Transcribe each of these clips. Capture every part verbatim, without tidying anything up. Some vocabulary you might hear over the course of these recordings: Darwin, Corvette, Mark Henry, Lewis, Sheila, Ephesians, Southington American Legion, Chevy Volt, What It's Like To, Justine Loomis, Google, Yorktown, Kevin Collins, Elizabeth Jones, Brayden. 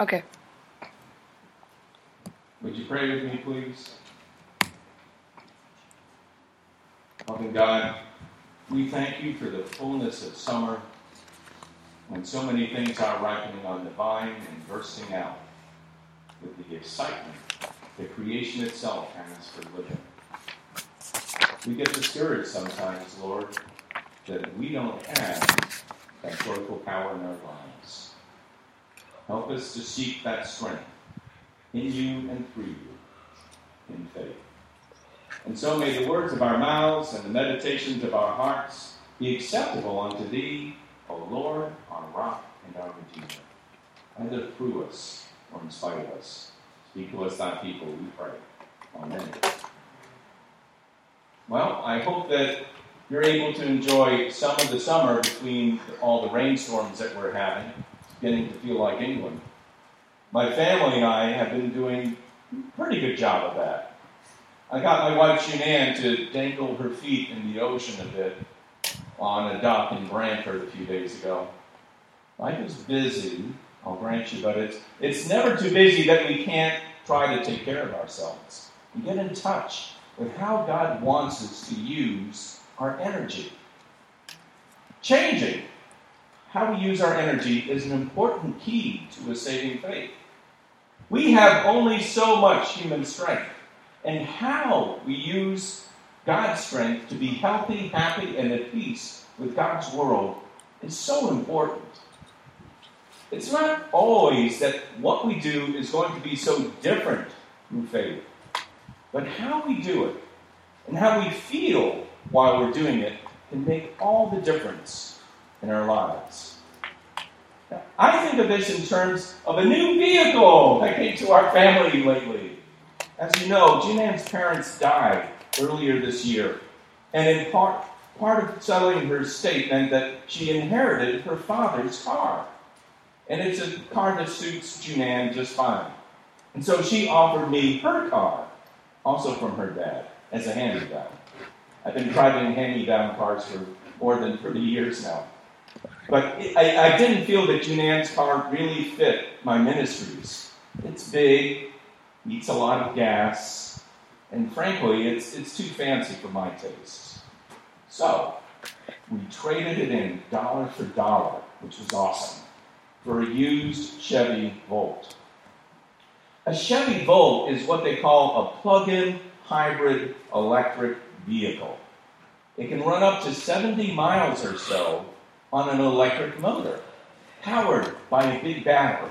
Okay. Would you pray with me, please? Loving God, we thank you for the fullness of summer when so many things are ripening on the vine and bursting out with the excitement that creation itself has for living. We get discouraged sometimes, Lord, that we don't have that joyful power in our lives. Help us to seek that strength in you and through you in faith. And so may the words of our mouths and the meditations of our hearts be acceptable unto thee, O Lord, our rock and our redeemer. Either through us or in spite of us, speak to us, thy people, we pray. Amen. Well, I hope that you're able to enjoy some of the summer between all the rainstorms that we're having. It's getting to feel like England. My family and I have been doing a pretty good job of that. I got my wife, Shunan, to dangle her feet in the ocean a bit on a dock in Brantford a few days ago. Life is busy, I'll grant you, but it's, it's never too busy that we can't try to take care of ourselves and get in touch with how God wants us to use our energy. Changing how we use our energy is an important key to a saving faith. We have only so much human strength, and how we use God's strength to be healthy, happy, and at peace with God's world is so important. It's not always that what we do is going to be so different from faith, but how we do it and how we feel while we're doing it can make all the difference in our lives. Now, I think of this in terms of a new vehicle that came to our family lately. As you know, Junan's parents died earlier this year, and in part, part of settling her estate meant that she inherited her father's car. And it's a car that suits Junan just fine. And so she offered me her car, also from her dad, as a hand-me-down. I've been driving hand-me-down cars for more than thirty years now. But it, I, I didn't feel that Junan's car really fit my ministries. It's big, eats a lot of gas, and frankly, it's, it's too fancy for my tastes. So, we traded it in dollar for dollar, which was awesome, for a used Chevy Volt. A Chevy Volt is what they call a plug-in hybrid electric vehicle. It can run up to seventy miles or so on an electric motor, powered by a big battery.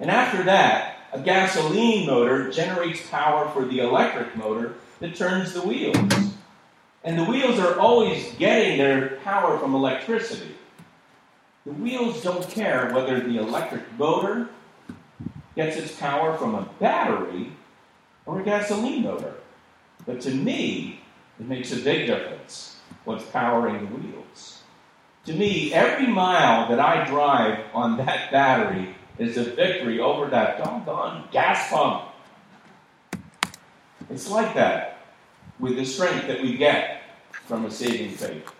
And after that, a gasoline motor generates power for the electric motor that turns the wheels. And the wheels are always getting their power from electricity. The wheels don't care whether the electric motor gets its power from a battery or a gasoline motor. But to me, it makes a big difference what's powering the wheels. To me, every mile that I drive on that battery is a victory over that doggone gas pump. It's like that with the strength that we get from a saving faith.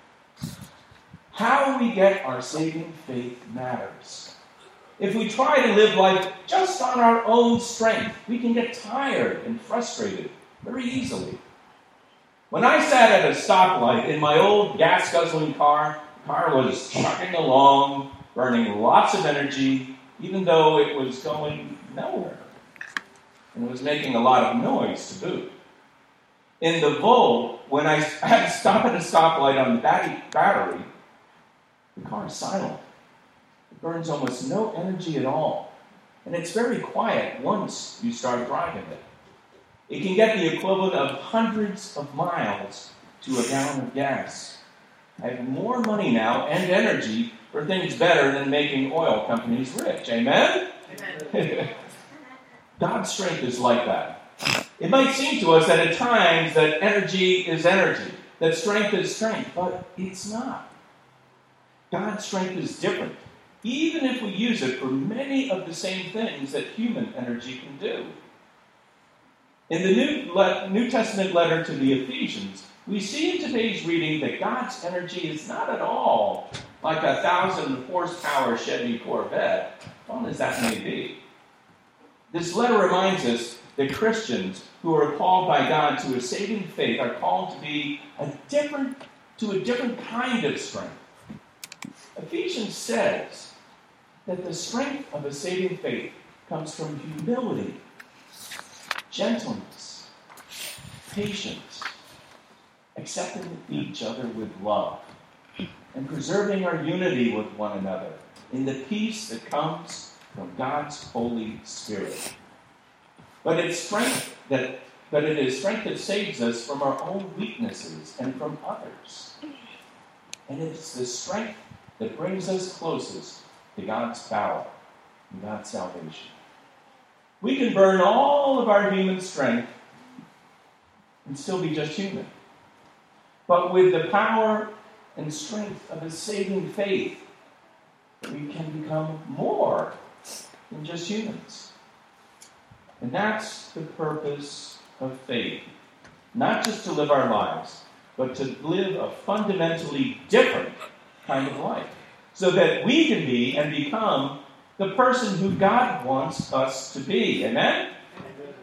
How we get our saving faith matters. If we try to live life just on our own strength, we can get tired and frustrated very easily. When I sat at a stoplight in my old gas-guzzling car, the car was chugging along, burning lots of energy, even though it was going nowhere, and was making a lot of noise to boot. In the Volt, when I had to stop at a stoplight on the battery, the car is silent. It burns almost no energy at all, and it's very quiet once you start driving it. It can get the equivalent of hundreds of miles to a gallon of gas. I have more money now and energy for things better than making oil companies rich. Amen? Amen. God's strength is like that. It might seem to us that at times that energy is energy, that strength is strength, but it's not. God's strength is different, even if we use it for many of the same things that human energy can do. In the New, Le- New Testament letter to the Ephesians, we see in today's reading that God's energy is not at all like a thousand horsepower Chevy Corvette, fun as that may be. This letter reminds us that Christians who are called by God to a saving faith are called to be a different, to a different kind of strength. Ephesians says that the strength of a saving faith comes from humility, gentleness, patience, accepting each other with love, and preserving our unity with one another in the peace that comes from God's Holy Spirit. But it's strength that, but it is strength that saves us from our own weaknesses and from others. And it's the strength that brings us closest to God's power and God's salvation. We can burn all of our human strength and still be just human. But with the power and strength of a saving faith, we can become more than just humans. And that's the purpose of faith. Not just to live our lives, but to live a fundamentally different kind of life, so that we can be and become the person who God wants us to be. Amen? Amen.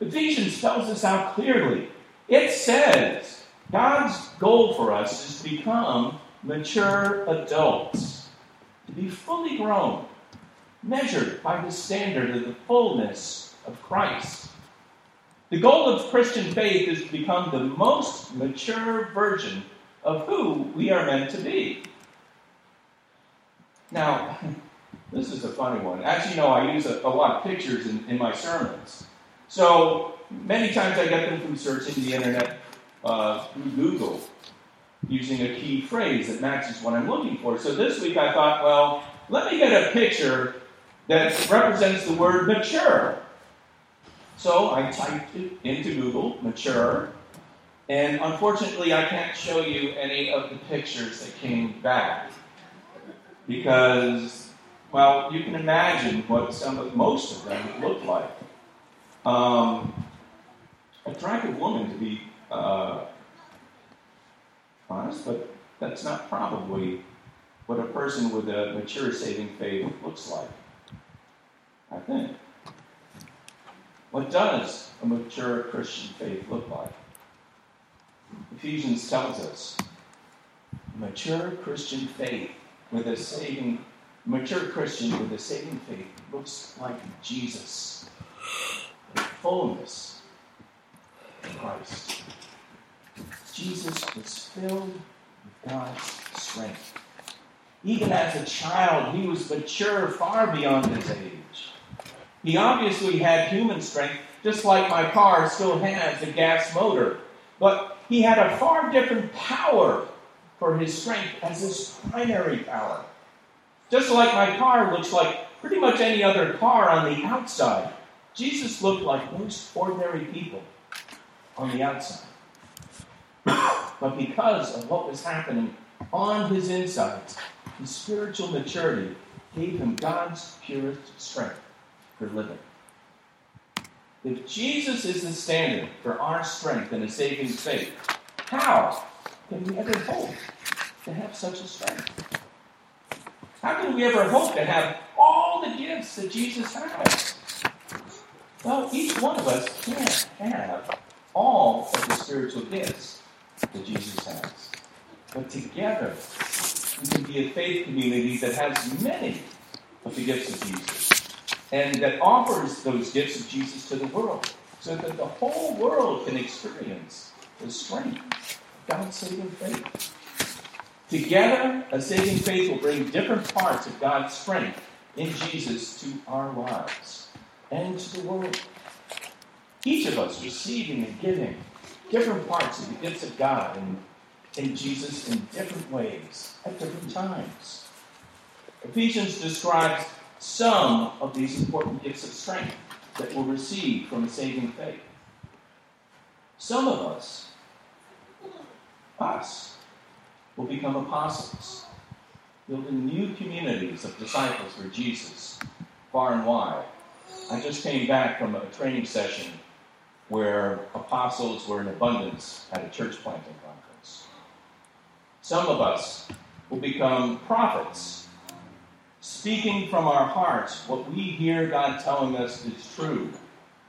Ephesians tells us out clearly. It says God's goal for us is to become mature adults, to be fully grown, measured by the standard of the fullness of Christ. The goal of Christian faith is to become the most mature version of who we are meant to be. Now, this is a funny one. As you know, I use a, a lot of pictures in, in my sermons. So many times I get them from searching the internet uh, through Google, using a key phrase that matches what I'm looking for. So this week I thought, well, let me get a picture that represents the word mature. So I typed it into Google, mature, and unfortunately I can't show you any of the pictures that came back. Because, well, you can imagine what some of, most of them looked like. Um, attractive woman, to be uh, honest, but that's not probably what a person with a mature saving faith looks like, I think. What does a mature Christian faith look like? Ephesians tells us, mature Christian faith with a saving, mature Christian with a saving faith looks like Jesus, the fullness of Christ. Jesus was filled with God's strength. Even as a child, he was mature far beyond his age. He obviously had human strength, just like my car still has a gas motor. But he had a far different power for his strength as his primary power. Just like my car looks like pretty much any other car on the outside, Jesus looked like most ordinary people on the outside. But because of what was happening on his insides, his spiritual maturity gave him God's purest strength for living. If Jesus is the standard for our strength in a saving faith, how can we ever hope to have such a strength? How can we ever hope to have all the gifts that Jesus has? Well, each one of us can't have all of the spiritual gifts that Jesus has. But together, we can be a faith community that has many of the gifts of Jesus and that offers those gifts of Jesus to the world so that the whole world can experience the strength God's saving faith. Together, a saving faith will bring different parts of God's strength in Jesus to our lives and to the world. Each of us receiving and giving different parts of the gifts of God and in Jesus in different ways at different times. Ephesians describes some of these important gifts of strength that we'll receive from a saving faith. Some of us Us will become apostles, building new communities of disciples for Jesus, far and wide. I just came back from a training session where apostles were in abundance at a church planting conference. Some of us will become prophets, speaking from our hearts what we hear God telling us is true,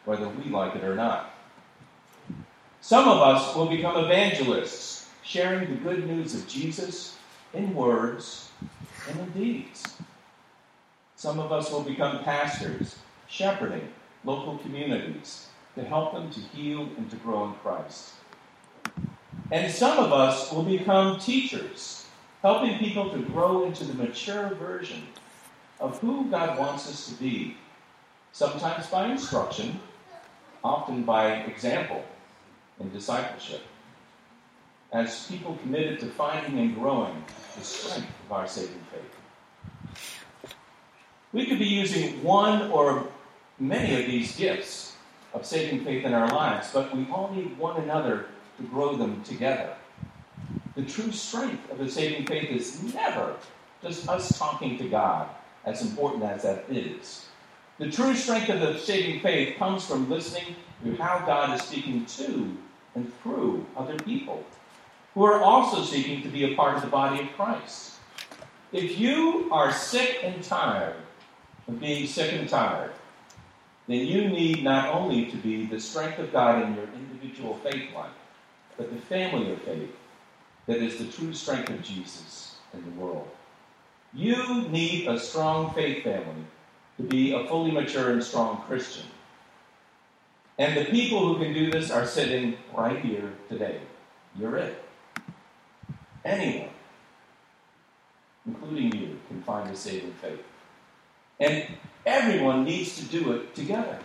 whether we like it or not. Some of us will become evangelists, sharing the good news of Jesus in words and in deeds. Some of us will become pastors, shepherding local communities to help them to heal and to grow in Christ. And some of us will become teachers, helping people to grow into the mature version of who God wants us to be, sometimes by instruction, often by example and discipleship, as people committed to finding and growing the strength of our saving faith. We could be using one or many of these gifts of saving faith in our lives, but we all need one another to grow them together. The true strength of the saving faith is never just us talking to God, as important as that is. The true strength of the saving faith comes from listening to how God is speaking to and through other people who are also seeking to be a part of the body of Christ. If you are sick and tired of being sick and tired, then you need not only to be the strength of God in your individual faith life, but the family of faith that is the true strength of Jesus in the world. You need a strong faith family to be a fully mature and strong Christian. And the people who can do this are sitting right here today. You're it. Anyone, including you, can find a saving faith. And everyone needs to do it together.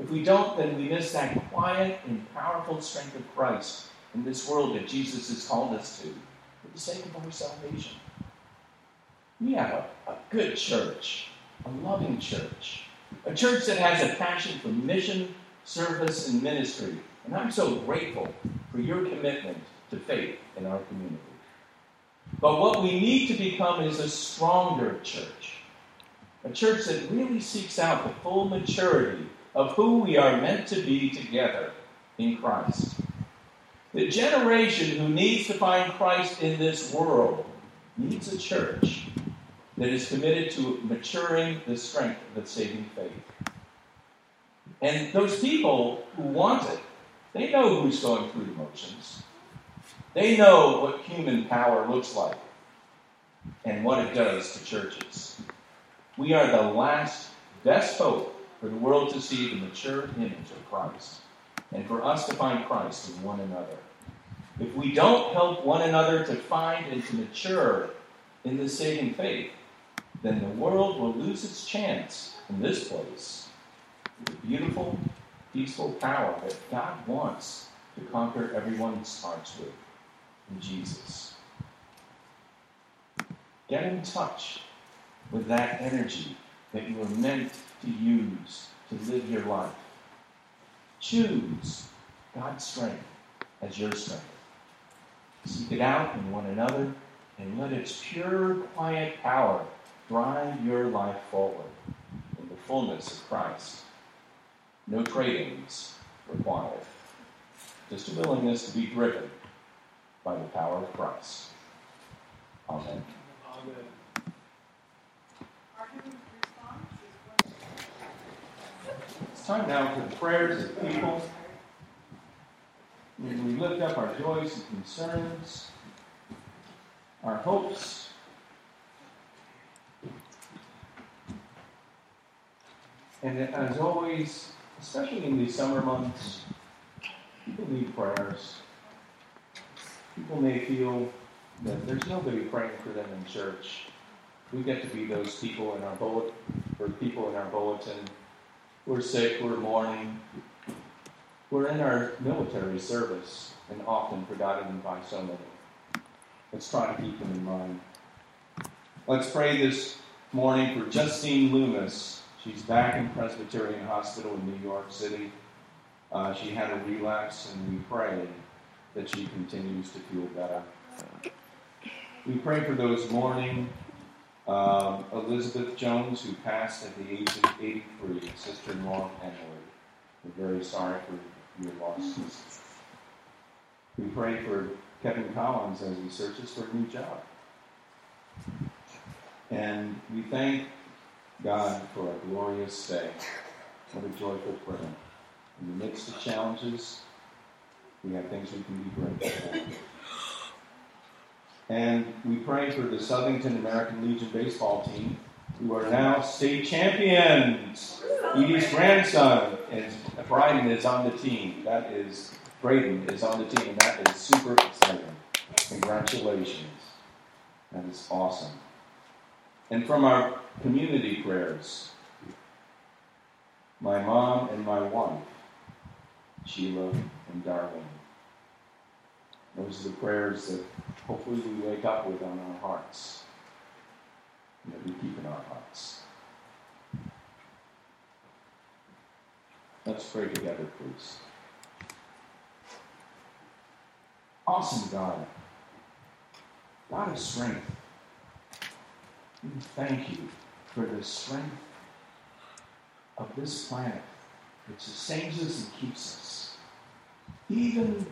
If we don't, then we miss that quiet and powerful strength of Christ in this world that Jesus has called us to for the sake of our salvation. We have a, a good church, a loving church, a church that has a passion for mission, service, and ministry. And I'm so grateful for your commitment to faith in our community. But what we need to become is a stronger church, a church that really seeks out the full maturity of who we are meant to be together in Christ. The generation who needs to find Christ in this world needs a church that is committed to maturing the strength of its saving faith. And those people who want it, they know who's going through the motions. They know what human power looks like and what it does to churches. We are the last best hope for the world to see the mature image of Christ and for us to find Christ in one another. If we don't help one another to find and to mature in the saving faith, then the world will lose its chance in this place with the beautiful, peaceful power that God wants to conquer everyone's hearts with in Jesus. Get in touch with that energy that you were meant to use to live your life. Choose God's strength as your strength. Seek it out in one another and let its pure, quiet power drive your life forward in the fullness of Christ. No tradings required. Just a willingness to be driven by the power of Christ. Amen. Amen. It's time now for the prayers of people. We lift up our joys and concerns, our hopes, and as always, especially in these summer months, people need prayers. People may feel that there's nobody praying for them in church. We get to be those people in our bulletin, or people in our bulletin. We're sick, we're mourning. We're in our military service and often forgotten by so many. Let's try to keep them in mind. Let's pray this morning for Justine Loomis. She's back in Presbyterian Hospital in New York City. Uh, she had a relapse, and we pray that she continues to feel better. We pray for those mourning. Um, Elizabeth Jones, who passed at the age of eighty-three, sister Mark Henry. We're very sorry for your loss. We pray for Kevin Collins as he searches for a new job. And we thank God for a glorious day. What a joyful prayer. In the midst of challenges, we have things we can be grateful for. And we pray for the Southington American Legion baseball team, who are now state champions. Edie's grandson is Brayden is on the team. That is Brayden is on the team, and that is super exciting. Congratulations. That is awesome. And from our community prayers, my mom and my wife, Sheila and Darwin. Those are the prayers that hopefully we wake up with on our hearts, and that we keep in our hearts. Let's pray together, please. Awesome God, God of strength, we thank you for the strength of this planet that sustains us and keeps us. Even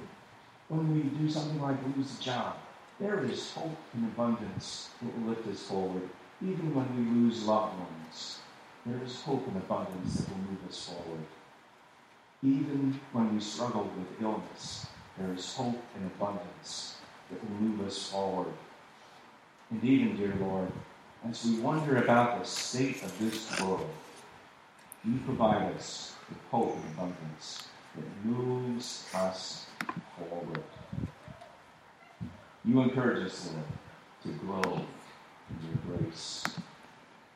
when we do something like lose a job, there is hope and abundance that will lift us forward. Even when we lose loved ones, there is hope and abundance that will move us forward. Even when we struggle with illness, there is hope and abundance that will move us forward. And even, dear Lord, as we wonder about the state of this world, you provide us with hope and abundance that moves us forward. You encourage us, Lord, to grow in your grace.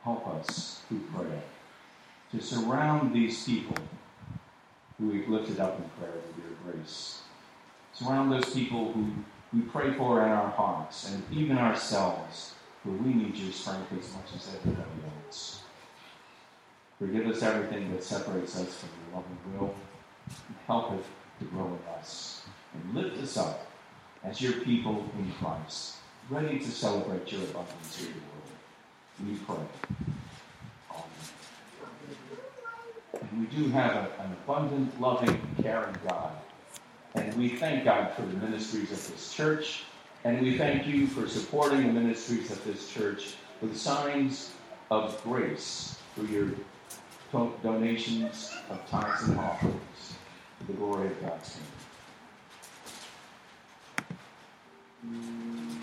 Help us through prayer to surround these people who we've lifted up in prayer with your grace. Surround those people who we pray for in our hearts, and even ourselves, for we need your strength as much as everybody else. Forgive us everything that separates us from your loving will, and help it to grow in us, and lift us up as your people in Christ, ready to celebrate your abundance in the world. We pray. Amen. And we do have a, an abundant, loving, caring God, and we thank God for the ministries of this church, and we thank you for supporting the ministries of this church with signs of grace through your donations of tithes and offerings to the glory of God's name.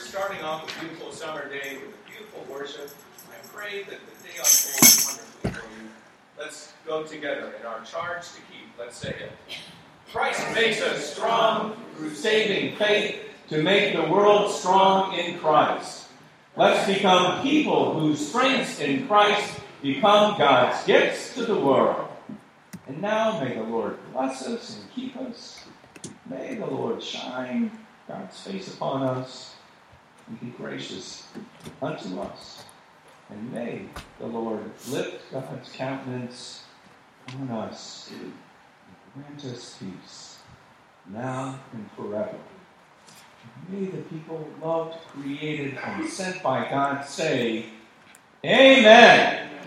Starting off a beautiful summer day with a beautiful worship. I pray that the day unfolds wonderfully for you. Let's go together in our charge to keep. Let's say it. Christ makes us strong through saving faith to make the world strong in Christ. Let's become people whose strengths in Christ become God's gifts to the world. And now may the Lord bless us and keep us. May the Lord shine God's face upon us and be gracious unto us. And may the Lord lift God's countenance on us and grant us peace, now and forever. May the people loved, created, and sent by God say, Amen.